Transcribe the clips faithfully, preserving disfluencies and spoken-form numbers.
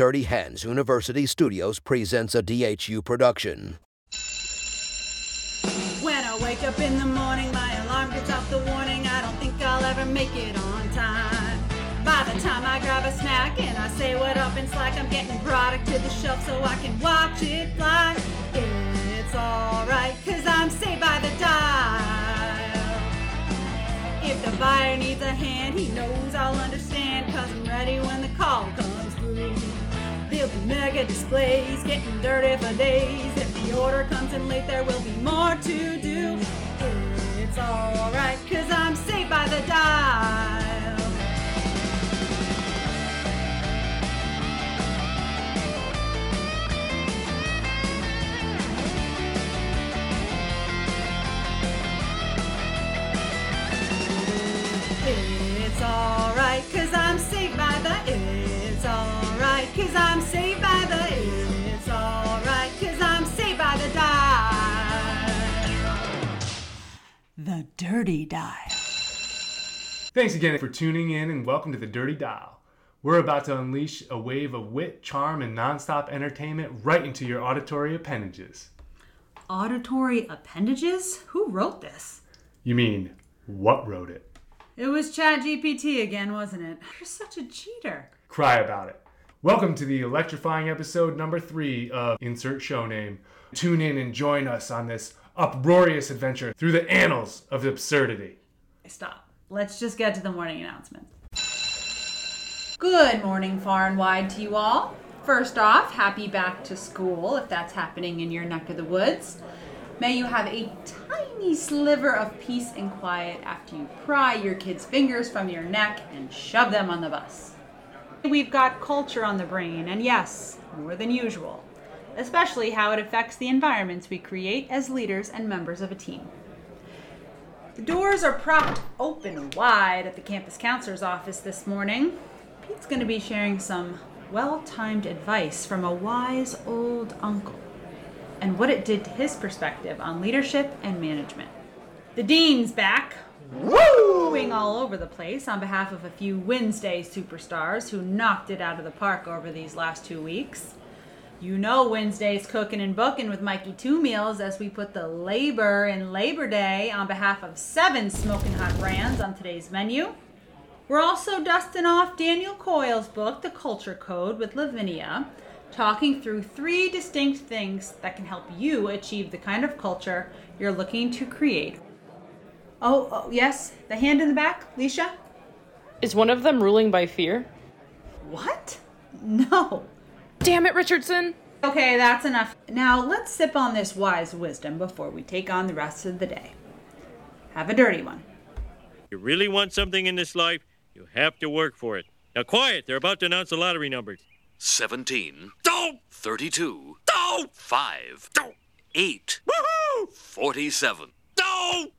Dirty Hands University Studios presents a D H U production. When I wake up in the morning, my alarm gets off the warning. I don't think I'll ever make it on time. By the time I grab a snack and I say what up in Slack, I'm getting product to the shelf so I can watch it fly. It's alright, cause I'm saved by the dial. If the buyer needs a hand, he knows I'll understand, cause I'm ready when the call comes through. Building mega displays, getting dirty for days. If the order comes in late, there will be more to do. It's alright, cause I'm saved by the dial. It's alright, cause I'm saved by the it's alright, cause I'm saved by the it's alright, cause I'm saved by the dial. The Dirty Dial. Thanks again for tuning in and welcome to The Dirty Dial. We're about to unleash a wave of wit, charm, and nonstop entertainment right into your auditory appendages. Auditory appendages? Who wrote this? You mean, what wrote it? It was ChatGPT again, wasn't it? You're such a cheater. Cry about it. Welcome to the electrifying episode number three of Insert Show Name. Tune in and join us on this uproarious adventure through the annals of absurdity. Stop. Let's just get to the morning announcement. Good morning, far and wide, to you all. First off, happy back to school, if that's happening in your neck of the woods. May you have a tiny sliver of peace and quiet after you pry your kids' fingers from your neck and shove them on the bus. We've got culture on the brain, and yes, more than usual, especially how it affects the environments we create as leaders and members of a team. The doors are propped open wide at the campus counselor's office this morning. Pete's going to be sharing some well-timed advice from a wise old uncle, and what it did to his perspective on leadership and management. The dean's back, wooing all over the place on behalf of a few Wednesday superstars who knocked it out of the park over these last two weeks. You know Wednesday's cooking and booking with Mikey Two Meals as we put the labor in Labor Day on behalf of seven smoking hot brands on today's menu. We're also dusting off Daniel Coyle's book, The Culture Code, with Lavinia, talking through three distinct things that can help you achieve the kind of culture you're looking to create. Oh, oh yes, the hand in the back, Leisha? Is one of them ruling by fear? What? No. Damn it, Richardson. Okay, that's enough. Now let's sip on this wise wisdom before we take on the rest of the day. Have a dirty one. You really want something in this life, you have to work for it. Now quiet, they're about to announce the lottery numbers. seventeen, don't, thirty-two, don't, five, don't, eight, woohoo, forty-seven, don't.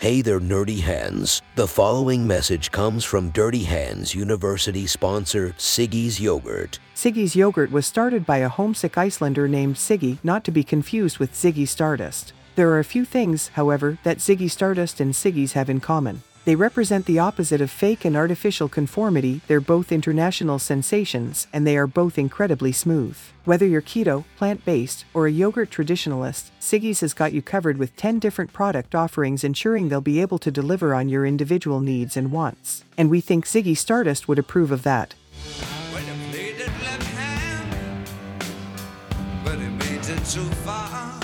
Hey there, Nerdy Hands. The following message comes from Dirty Hands University sponsor Siggi's Yogurt. Siggi's Yogurt was started by a homesick Icelander named Siggy, not to be confused with Ziggy Stardust. There are a few things, however, that Ziggy Stardust and Siggi's have in common. They represent the opposite of fake and artificial conformity. They're both international sensations, and they are both incredibly smooth. Whether you're keto, plant-based, or a yogurt traditionalist, Siggi's has got you covered with ten different product offerings, ensuring they'll be able to deliver on your individual needs and wants. And we think Ziggy Stardust would approve of that. Well, he played it left hand, but he made it too far,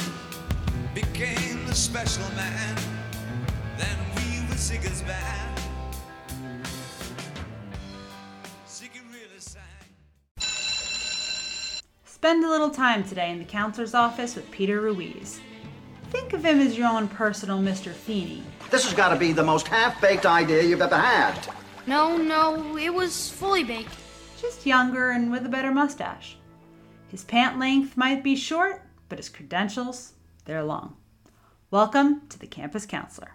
became the special man. Spend a little time today in the counselor's office with Peter Ruiz. Think of him as your own personal Mister Feeney. This has got to be the most half-baked idea you've ever had. No, no, it was fully baked. Just younger and with a better mustache. His pant length might be short, but his credentials, they're long. Welcome to the campus counselor.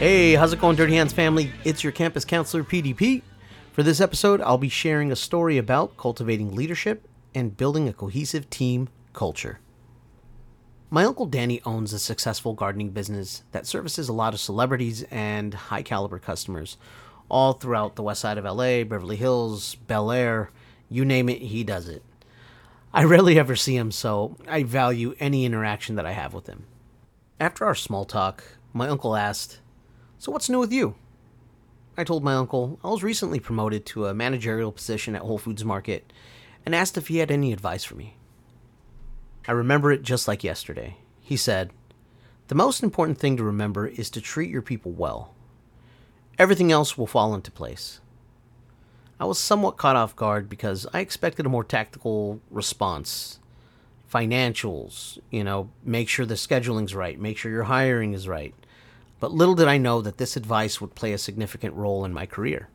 Hey, how's it going, Dirty Hands family? It's your campus counselor, P D P. For this episode, I'll be sharing a story about cultivating leadership and building a cohesive team culture. My uncle Danny owns a successful gardening business that services a lot of celebrities and high-caliber customers all throughout the west side of L A, Beverly Hills, Bel Air, you name it, he does it. I rarely ever see him, so I value any interaction that I have with him. After our small talk, my uncle asked, "So what's new with you?" I told my uncle I was recently promoted to a managerial position at Whole Foods Market and asked if he had any advice for me. I remember it just like yesterday. He said, "The most important thing to remember is to treat your people well. Everything else will fall into place." I was somewhat caught off guard because I expected a more tactical response. Financials, you know, make sure the scheduling's right, make sure your hiring is right. But little did I know that this advice would play a significant role in my career.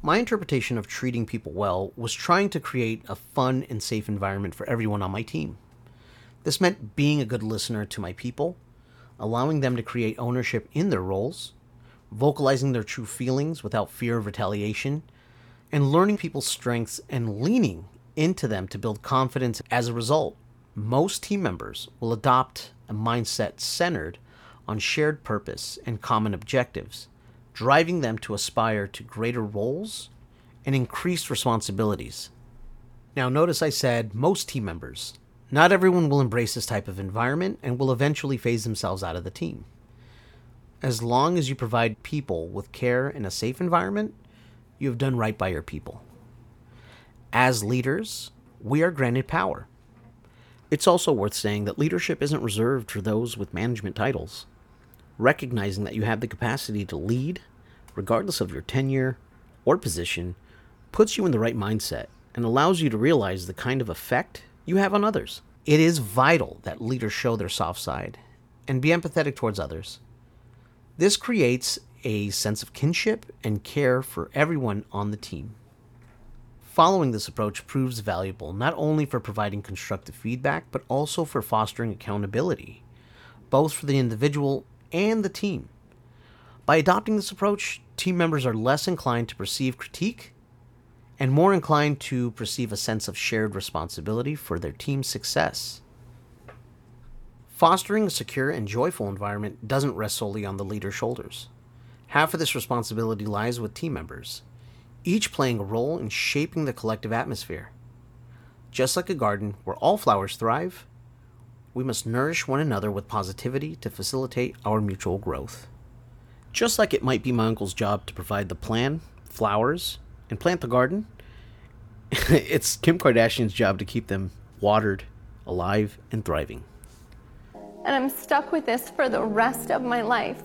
My interpretation of treating people well was trying to create a fun and safe environment for everyone on my team. This meant being a good listener to my people, allowing them to create ownership in their roles, vocalizing their true feelings without fear of retaliation, and learning people's strengths and leaning into them to build confidence. As a result, most team members will adopt a mindset centered on shared purpose and common objectives, driving them to aspire to greater roles and increased responsibilities. Now, notice I said most team members. Not everyone will embrace this type of environment and will eventually phase themselves out of the team. As long as you provide people with care and a safe environment, you have done right by your people. As leaders, we are granted power. It's also worth saying that leadership isn't reserved for those with management titles. Recognizing that you have the capacity to lead, regardless of your tenure or position, puts you in the right mindset and allows you to realize the kind of effect you have on others. It is vital that leaders show their soft side and be empathetic towards others. This creates a sense of kinship and care for everyone on the team. Following this approach proves valuable not only for providing constructive feedback, but also for fostering accountability, both for the individual and the team. By adopting this approach, team members are less inclined to perceive critique and more inclined to perceive a sense of shared responsibility for their team's success. Fostering a secure and joyful environment doesn't rest solely on the leader's shoulders. Half of this responsibility lies with team members, each playing a role in shaping the collective atmosphere. Just like a garden where all flowers thrive, we must nourish one another with positivity to facilitate our mutual growth. Just like it might be my uncle's job to provide the plan, flowers, and plant the garden, it's Kim Kardashian's job to keep them watered, alive, and thriving. And I'm stuck with this for the rest of my life.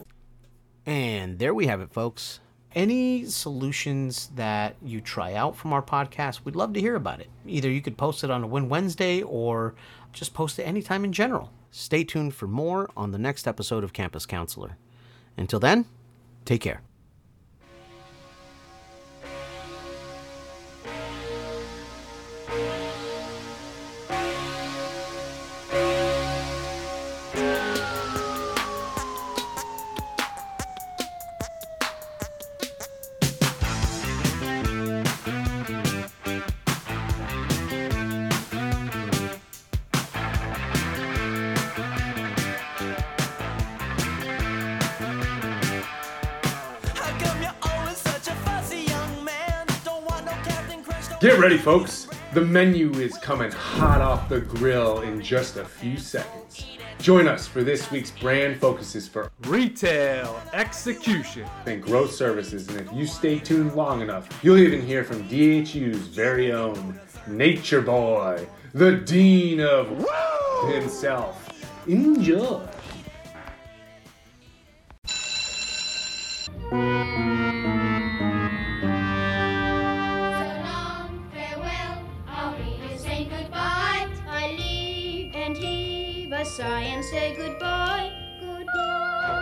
And there we have it, folks. Any solutions that you try out from our podcast, we'd love to hear about it. Either you could post it on a Win Wednesday or just post it anytime in general. Stay tuned for more on the next episode of Campus Counselor. Until then, take care. Get ready, folks. The menu is coming hot off the grill in just a few seconds. Join us for this week's brand focuses for retail, execution, and growth services. And if you stay tuned long enough, you'll even hear from D H U's very own Nature Boy, the Dean of Woo! Himself. Enjoy. And say goodbye, goodbye.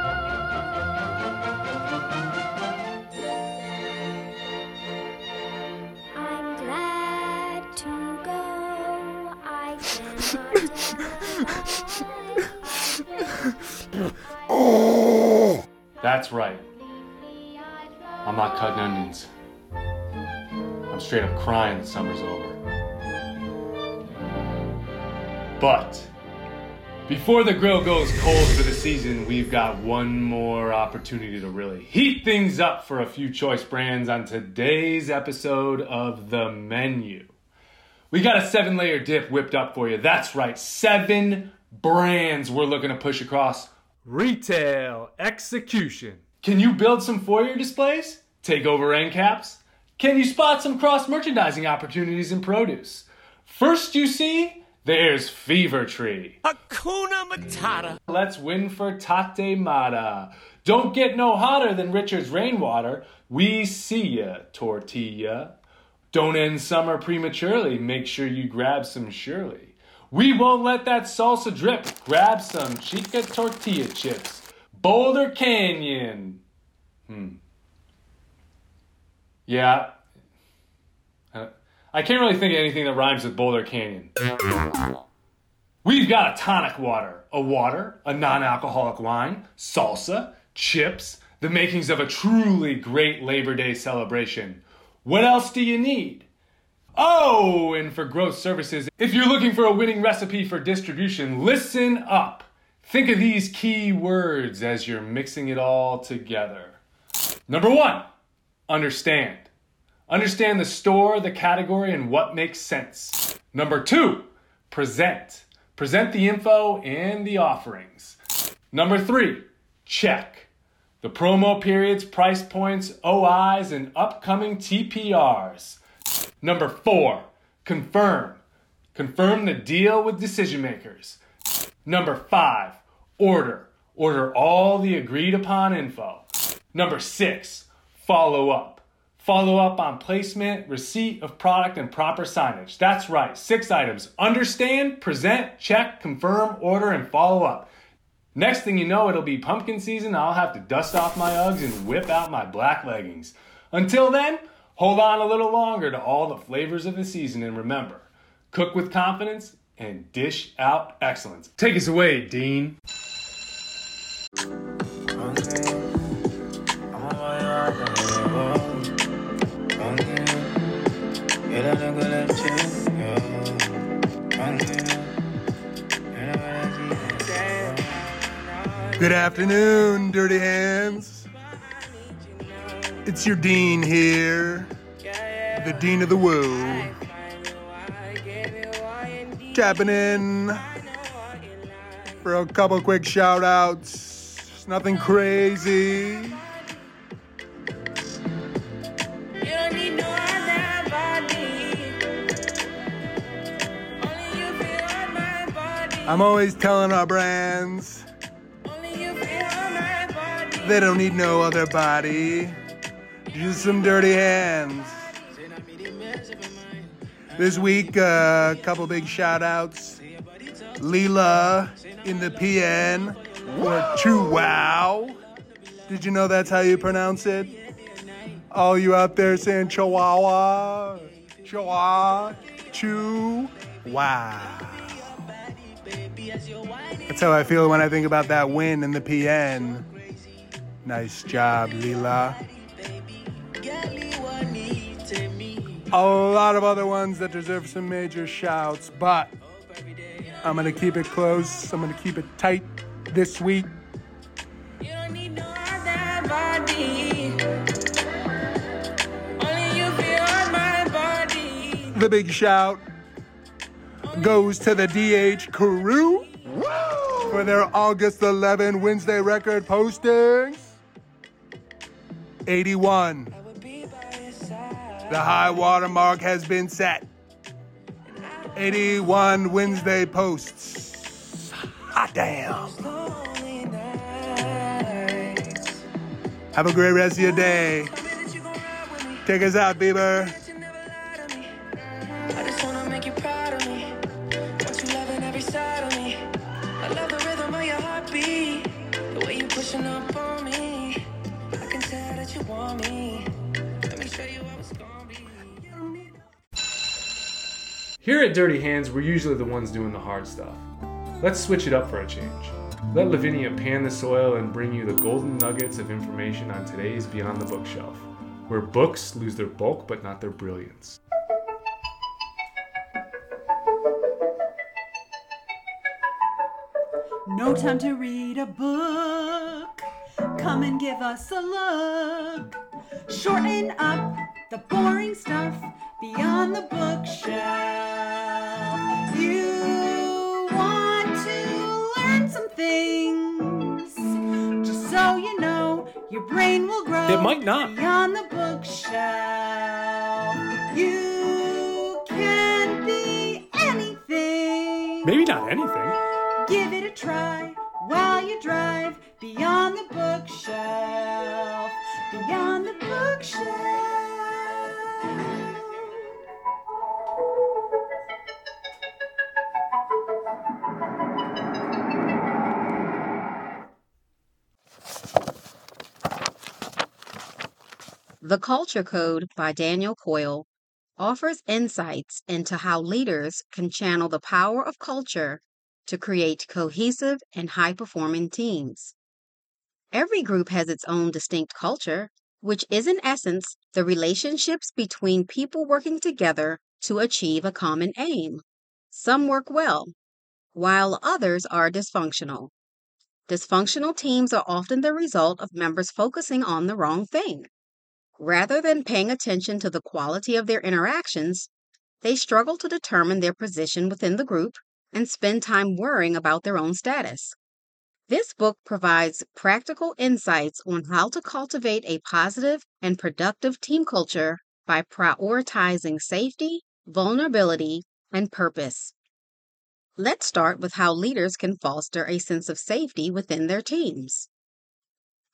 I'm glad to go. I cannot. Oh! That's right. I'm not cutting onions. I'm straight up crying that summer's over. But before the grill goes cold for the season, we've got one more opportunity to really heat things up for a few choice brands on today's episode of The Menu. We got a seven-layer dip whipped up for you. That's right, seven brands we're looking to push across retail execution. Can you build some foyer displays? Take over end caps? Can you spot some cross-merchandising opportunities in produce? First, you see, there's Fever Tree. Hakuna Matata. Let's win for Tate Mata. Don't get no hotter than Richard's Rainwater. We see ya, tortilla. Don't end summer prematurely. Make sure you grab some surely. We won't let that salsa drip. Grab some Chica tortilla chips. Boulder Canyon. Hmm. Yeah. Uh, I can't really think of anything that rhymes with Boulder Canyon. We've got a tonic water, a water, a non-alcoholic wine, salsa, chips, the makings of a truly great Labor Day celebration. What else do you need? Oh, and for growth services, if you're looking for a winning recipe for distribution, listen up. Think of these key words as you're mixing it all together. Number one, understand. Understand the store, the category, and what makes sense. Number two, present. Present the info and the offerings. Number three, check. The promo periods, price points, O Is, and upcoming T P Rs. Number four, confirm. Confirm the deal with decision makers. Number five, order. Order all the agreed upon info. Number six, follow up. Follow up on placement, receipt of product, and proper signage. That's right, six items. Understand, present, check, confirm, order, and follow up. Next thing you know, it'll be pumpkin season. I'll have to dust off my Uggs and whip out my black leggings. Until then, hold on a little longer to all the flavors of the season, and remember, cook with confidence and dish out excellence. Take us away, Dean. Good afternoon, Dirty Hands. It's your Dean here, the Dean of the Woo. Tapping in for a couple quick shout outs. Nothing crazy. I'm always telling our brands, they don't need no other body, just some dirty hands. This week, a uh, couple big shout outs. Leila in the P N Chihuahua. Did you know that's how you pronounce it? All you out there saying Chihuahua, Chihuahua, Chihuahua. That's how I feel when I think about that win in the P N. Nice job, Leila. A lot of other ones that deserve some major shouts, but I'm going to keep it close. I'm going to keep it tight this week. You don't need no other body. Only you feel my body. The big shout goes to the D H crew for their August eleventh Wednesday record postings. eighty-one. The high water mark has been set. eighty-one Wednesday posts. Hot damn. Have a great rest of your day. Take us out, Bieber. Here at Dirty Hands, we're usually the ones doing the hard stuff. Let's switch it up for a change. Let Lavinia pan the soil and bring you the golden nuggets of information on today's Beyond the Bookshelf. where books lose their bulk but not their brilliance. No time to read a book. Come and give us a look. Shorten up the boring stuff beyond the bookshelf. You want to learn some things. Just so you know, your brain will grow. It might not. Beyond the bookshelf. You can be anything. Maybe not anything. Give it a try while you drive beyond the bookshelf, beyond the bookshelf. The Culture Code by Daniel Coyle offers insights into how leaders can channel the power of culture to create cohesive and high-performing teams. Every group has its own distinct culture, which is in essence the relationships between people working together to achieve a common aim. Some work well, while others are dysfunctional. Dysfunctional teams are often the result of members focusing on the wrong thing. Rather than paying attention to the quality of their interactions, they struggle to determine their position within the group and spend time worrying about their own status. This book provides practical insights on how to cultivate a positive and productive team culture by prioritizing safety, vulnerability, and purpose. Let's start with how leaders can foster a sense of safety within their teams.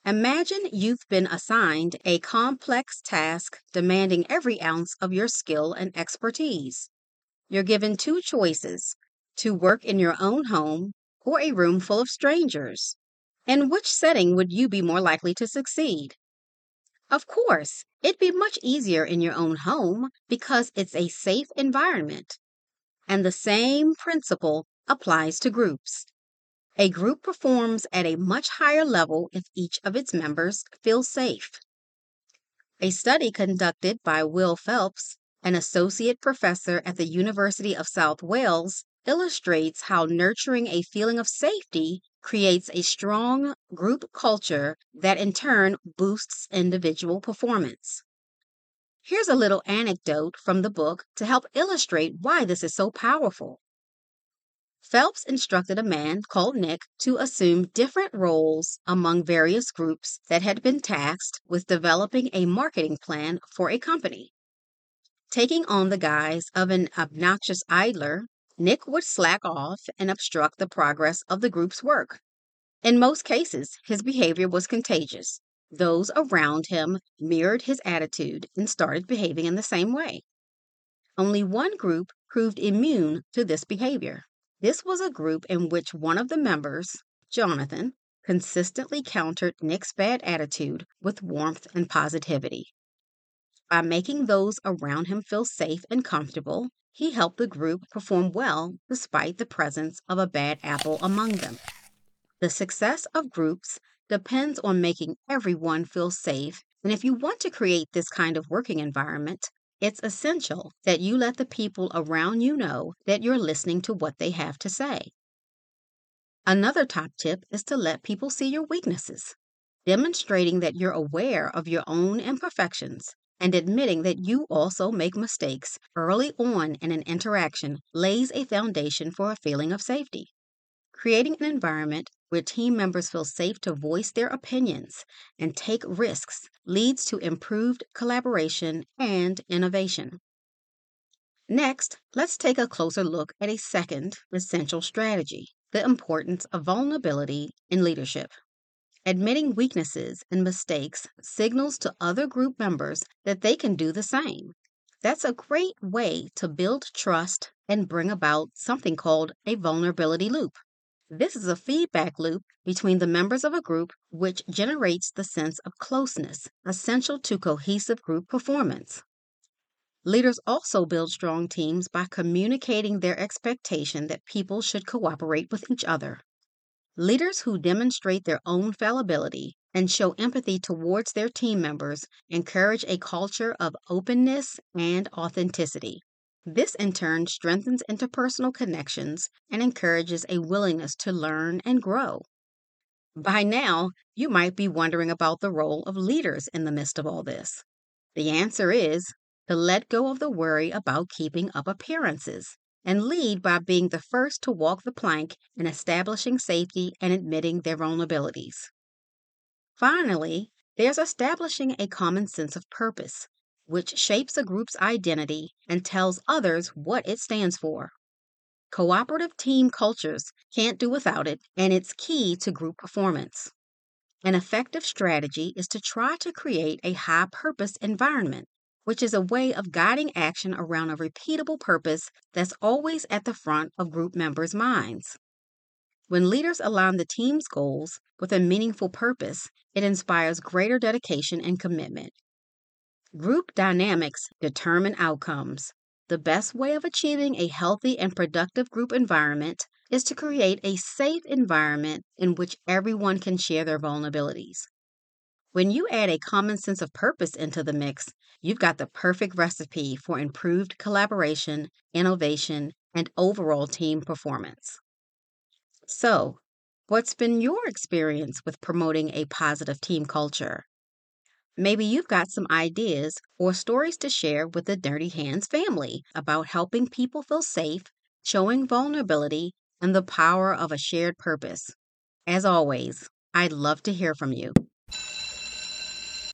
Imagine you've been assigned a complex task demanding every ounce of your skill and expertise. You're given two choices: to work in your own home or a room full of strangers. In which setting would you be more likely to succeed? Of course, it'd be much easier in your own home because it's a safe environment. And the same principle applies to groups. A group performs at a much higher level if each of its members feels safe. A study conducted by Will Phelps, an associate professor at the University of South Wales, illustrates how nurturing a feeling of safety creates a strong group culture that in turn boosts individual performance. Here's a little anecdote from the book to help illustrate why this is so powerful. Phelps instructed a man called Nick to assume different roles among various groups that had been tasked with developing a marketing plan for a company. Taking on the guise of an obnoxious idler, Nick would slack off and obstruct the progress of the group's work. In most cases, his behavior was contagious. Those around him mirrored his attitude and started behaving in the same way. Only one group proved immune to this behavior. This was a group in which one of the members, Jonathan, consistently countered Nick's bad attitude with warmth and positivity. By making those around him feel safe and comfortable, he helped the group perform well despite the presence of a bad apple among them. The success of groups depends on making everyone feel safe, and if you want to create this kind of working environment, it's essential that you let the people around you know that you're listening to what they have to say. Another top tip is to let people see your weaknesses. Demonstrating that you're aware of your own imperfections and admitting that you also make mistakes early on in an interaction lays a foundation for a feeling of safety. Creating an environment where team members feel safe to voice their opinions and take risks leads to improved collaboration and innovation. Next, let's take a closer look at a second essential strategy: the importance of vulnerability in leadership. Admitting weaknesses and mistakes signals to other group members that they can do the same. That's a great way to build trust and bring about something called a vulnerability loop. This is a feedback loop between the members of a group which generates the sense of closeness essential to cohesive group performance. Leaders also build strong teams by communicating their expectation that people should cooperate with each other. Leaders who demonstrate their own fallibility and show empathy towards their team members, encourage a culture of openness and authenticity. This in turn strengthens interpersonal connections and encourages a willingness to learn and grow. By now, you might be wondering about the role of leaders in the midst of all this. The answer is to let go of the worry about keeping up appearances and lead by being the first to walk the plank in establishing safety and admitting their vulnerabilities. Finally, there's establishing a common sense of purpose, which shapes a group's identity and tells others what it stands for. Cooperative team cultures can't do without it, and it's key to group performance. An effective strategy is to try to create a high-purpose environment, which is a way of guiding action around a repeatable purpose that's always at the front of group members' minds. When leaders align the team's goals with a meaningful purpose, it inspires greater dedication and commitment. Group dynamics determine outcomes. The best way of achieving a healthy and productive group environment is to create a safe environment in which everyone can share their vulnerabilities. When you add a common sense of purpose into the mix, you've got the perfect recipe for improved collaboration, innovation, and overall team performance. So, what's been your experience with promoting a positive team culture? Maybe you've got some ideas or stories to share with the Dirty Hands family about helping people feel safe, showing vulnerability, and the power of a shared purpose. As always, I'd love to hear from you.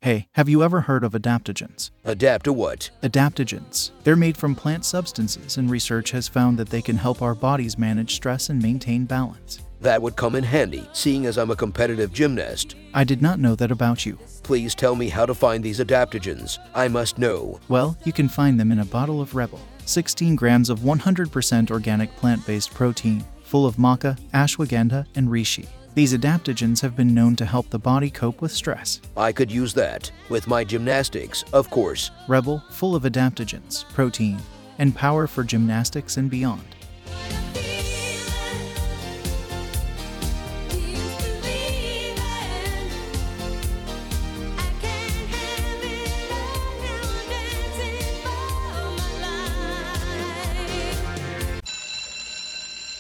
Hey, have you ever heard of adaptogens? Adapt to what? Adaptogens. They're made from plant substances, and research has found that they can help our bodies manage stress and maintain balance. That would come in handy, seeing as I'm a competitive gymnast. I did not know that about you. Please tell me how to find these adaptogens. I must know. Well, you can find them in a bottle of Rebel. sixteen grams of one hundred percent organic plant-based protein, full of maca, ashwagandha, and reishi. These adaptogens have been known to help the body cope with stress. I could use that with my gymnastics, of course. Rebel, full of adaptogens, protein, and power for gymnastics and beyond.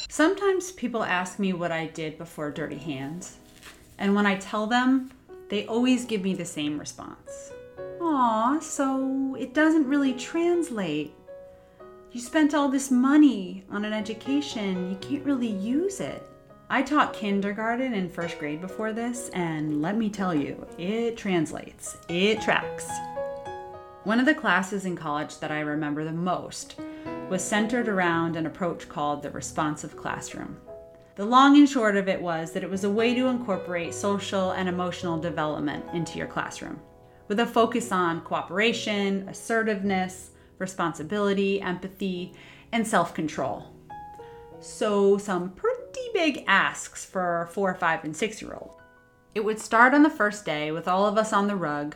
Sometimes people ask me what I did before Dirty Hands, and when I tell them, they always give me the same response. Aw, so it doesn't really translate. You spent all this money on an education, you can't really use it. I taught kindergarten and first grade before this, and let me tell you, it translates, it tracks. One of the classes in college that I remember the most was centered around an approach called the Responsive Classroom. The long and short of it was that it was a way to incorporate social and emotional development into your classroom, with a focus on cooperation, assertiveness, responsibility, empathy, and self-control. So some pretty big asks for four, five, and six-year-olds. It would start on the first day with all of us on the rug,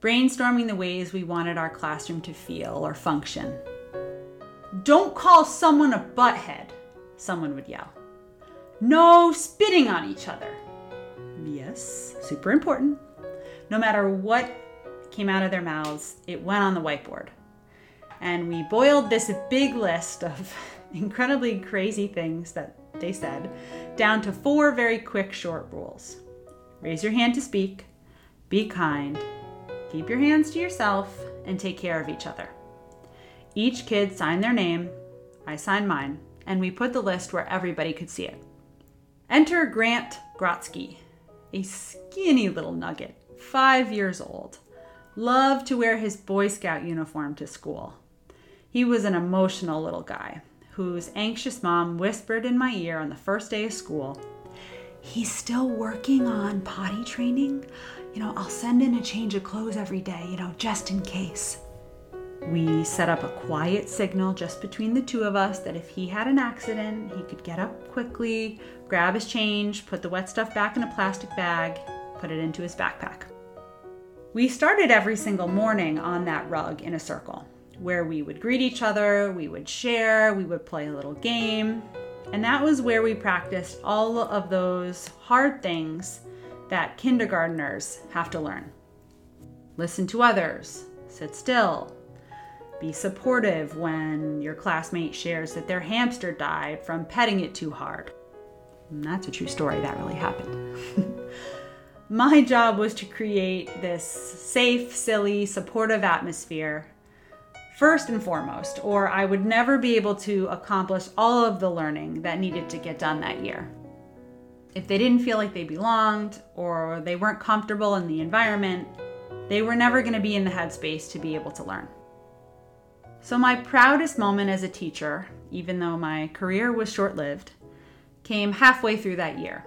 brainstorming the ways we wanted our classroom to feel or function. Don't call someone a butthead, someone would yell. No spitting on each other. Yes, super important. No matter what came out of their mouths, it went on the whiteboard. And we boiled this big list of incredibly crazy things that they said down to four very quick short rules. Raise your hand to speak, be kind, keep your hands to yourself, and take care of each other. Each kid signed their name, I signed mine, and we put the list where everybody could see it. Enter Grant Grotsky, a skinny little nugget, five years old, loved to wear his Boy Scout uniform to school. He was an emotional little guy whose anxious mom whispered in my ear on the first day of school, "He's still working on potty training. You know, I'll send in a change of clothes every day, you know, just in case." We set up a quiet signal just between the two of us that if he had an accident, he could get up quickly, grab his change, put the wet stuff back in a plastic bag, put it into his backpack. We started every single morning on that rug in a circle where we would greet each other, we would share, we would play a little game. And that was where we practiced all of those hard things that kindergartners have to learn. Listen to others, sit still, be supportive when your classmate shares that their hamster died from petting it too hard. And that's a true story, that really happened. My job was to create this safe, silly, supportive atmosphere first and foremost, or I would never be able to accomplish all of the learning that needed to get done that year. If they didn't feel like they belonged or they weren't comfortable in the environment, they were never going to be in the headspace to be able to learn. So my proudest moment as a teacher, even though my career was short-lived, came halfway through that year.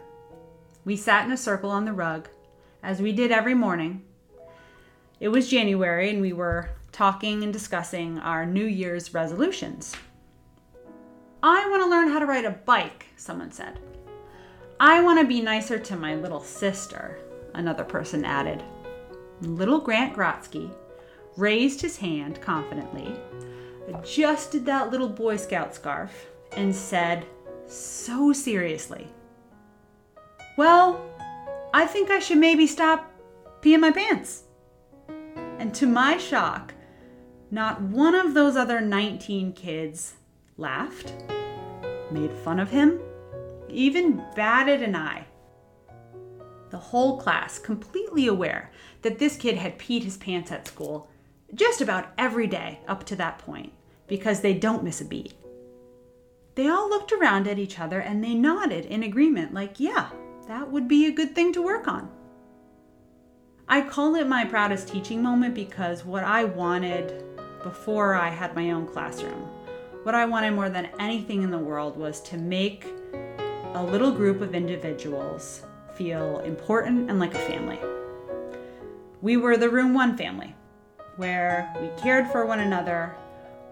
We sat in a circle on the rug, as we did every morning. It was January, and we were talking and discussing our New Year's resolutions. I want to learn how to ride a bike, someone said. I want to be nicer to my little sister, another person added. Little Grant Grotsky raised his hand confidently, adjusted that little Boy Scout scarf, and said so seriously, "Well, I think I should maybe stop peeing my pants." And to my shock, not one of those other nineteen kids laughed, made fun of him, even batted an eye. The whole class, completely aware that this kid had peed his pants at school just about every day up to that point, because they don't miss a beat. They all looked around at each other and they nodded in agreement, like, yeah, that would be a good thing to work on. I call it my proudest teaching moment because what I wanted before I had my own classroom, what I wanted more than anything in the world was to make a little group of individuals feel important and like a family. We were the Room One family, where we cared for one another,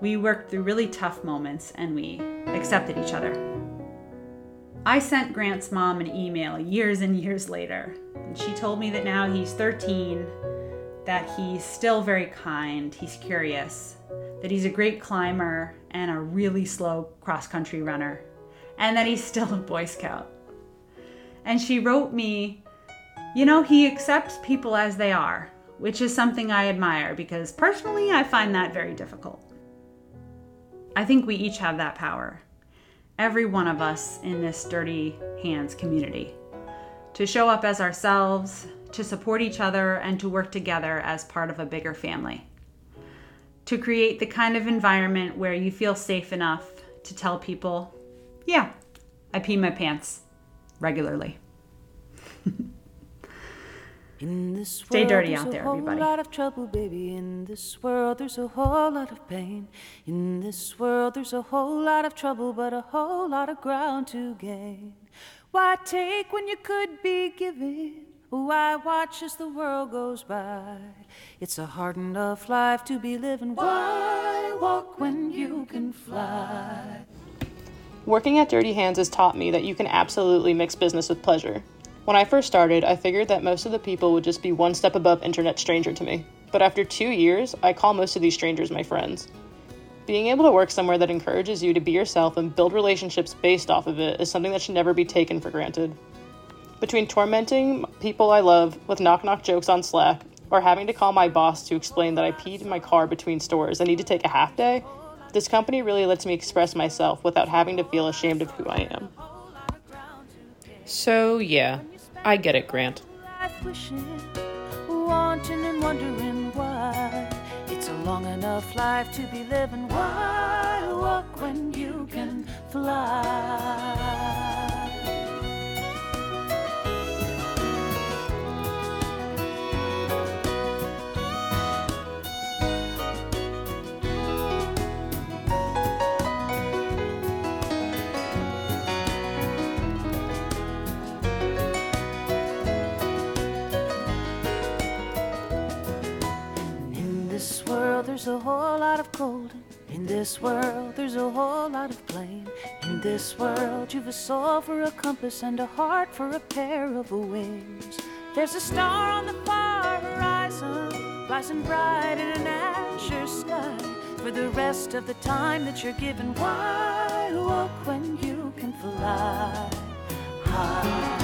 we worked through really tough moments, and we accepted each other. I sent Grant's mom an email years and years later, and she told me that now he's thirteen, that he's still very kind, he's curious, that he's a great climber and a really slow cross-country runner, and that he's still a Boy Scout. And she wrote me, you know, he accepts people as they are, which is something I admire because personally I find that very difficult. I think we each have that power. Every one of us in this Dirty Hands community, to show up as ourselves, to support each other, and to work together as part of a bigger family. To create the kind of environment where you feel safe enough to tell people, yeah, I pee my pants regularly. In this world, stay dirty out there, everybody. There's a whole lot of trouble, baby. In this world, there's a whole lot of pain. In this world, there's a whole lot of trouble, but a whole lot of ground to gain. Why take when you could be giving? Why watch as the world goes by? It's a hard enough life to be living. Why walk when you can fly? Working at Dirty Hands has taught me that you can absolutely mix business with pleasure. When I first started, I figured that most of the people would just be one step above internet stranger to me. But after two years, I call most of these strangers my friends. Being able to work somewhere that encourages you to be yourself and build relationships based off of it is something that should never be taken for granted. Between tormenting people I love with knock-knock jokes on Slack, or having to call my boss to explain that I peed in my car between stores and need to take a half day, this company really lets me express myself without having to feel ashamed of who I am. So, yeah. I get it, Grant. Wanting and wondering why it's a long enough life to be living. Why walk when you can fly? There's a whole lot of cold in this world. There's a whole lot of blame in this world. You've a soul for a compass and a heart for a pair of wings. There's a star on the far horizon, rising bright in an azure sky. For the rest of the time that you're given, why walk when you can fly high?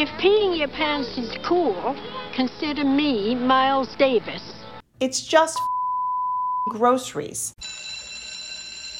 If peeing your pants is cool, consider me Miles Davis. It's just groceries.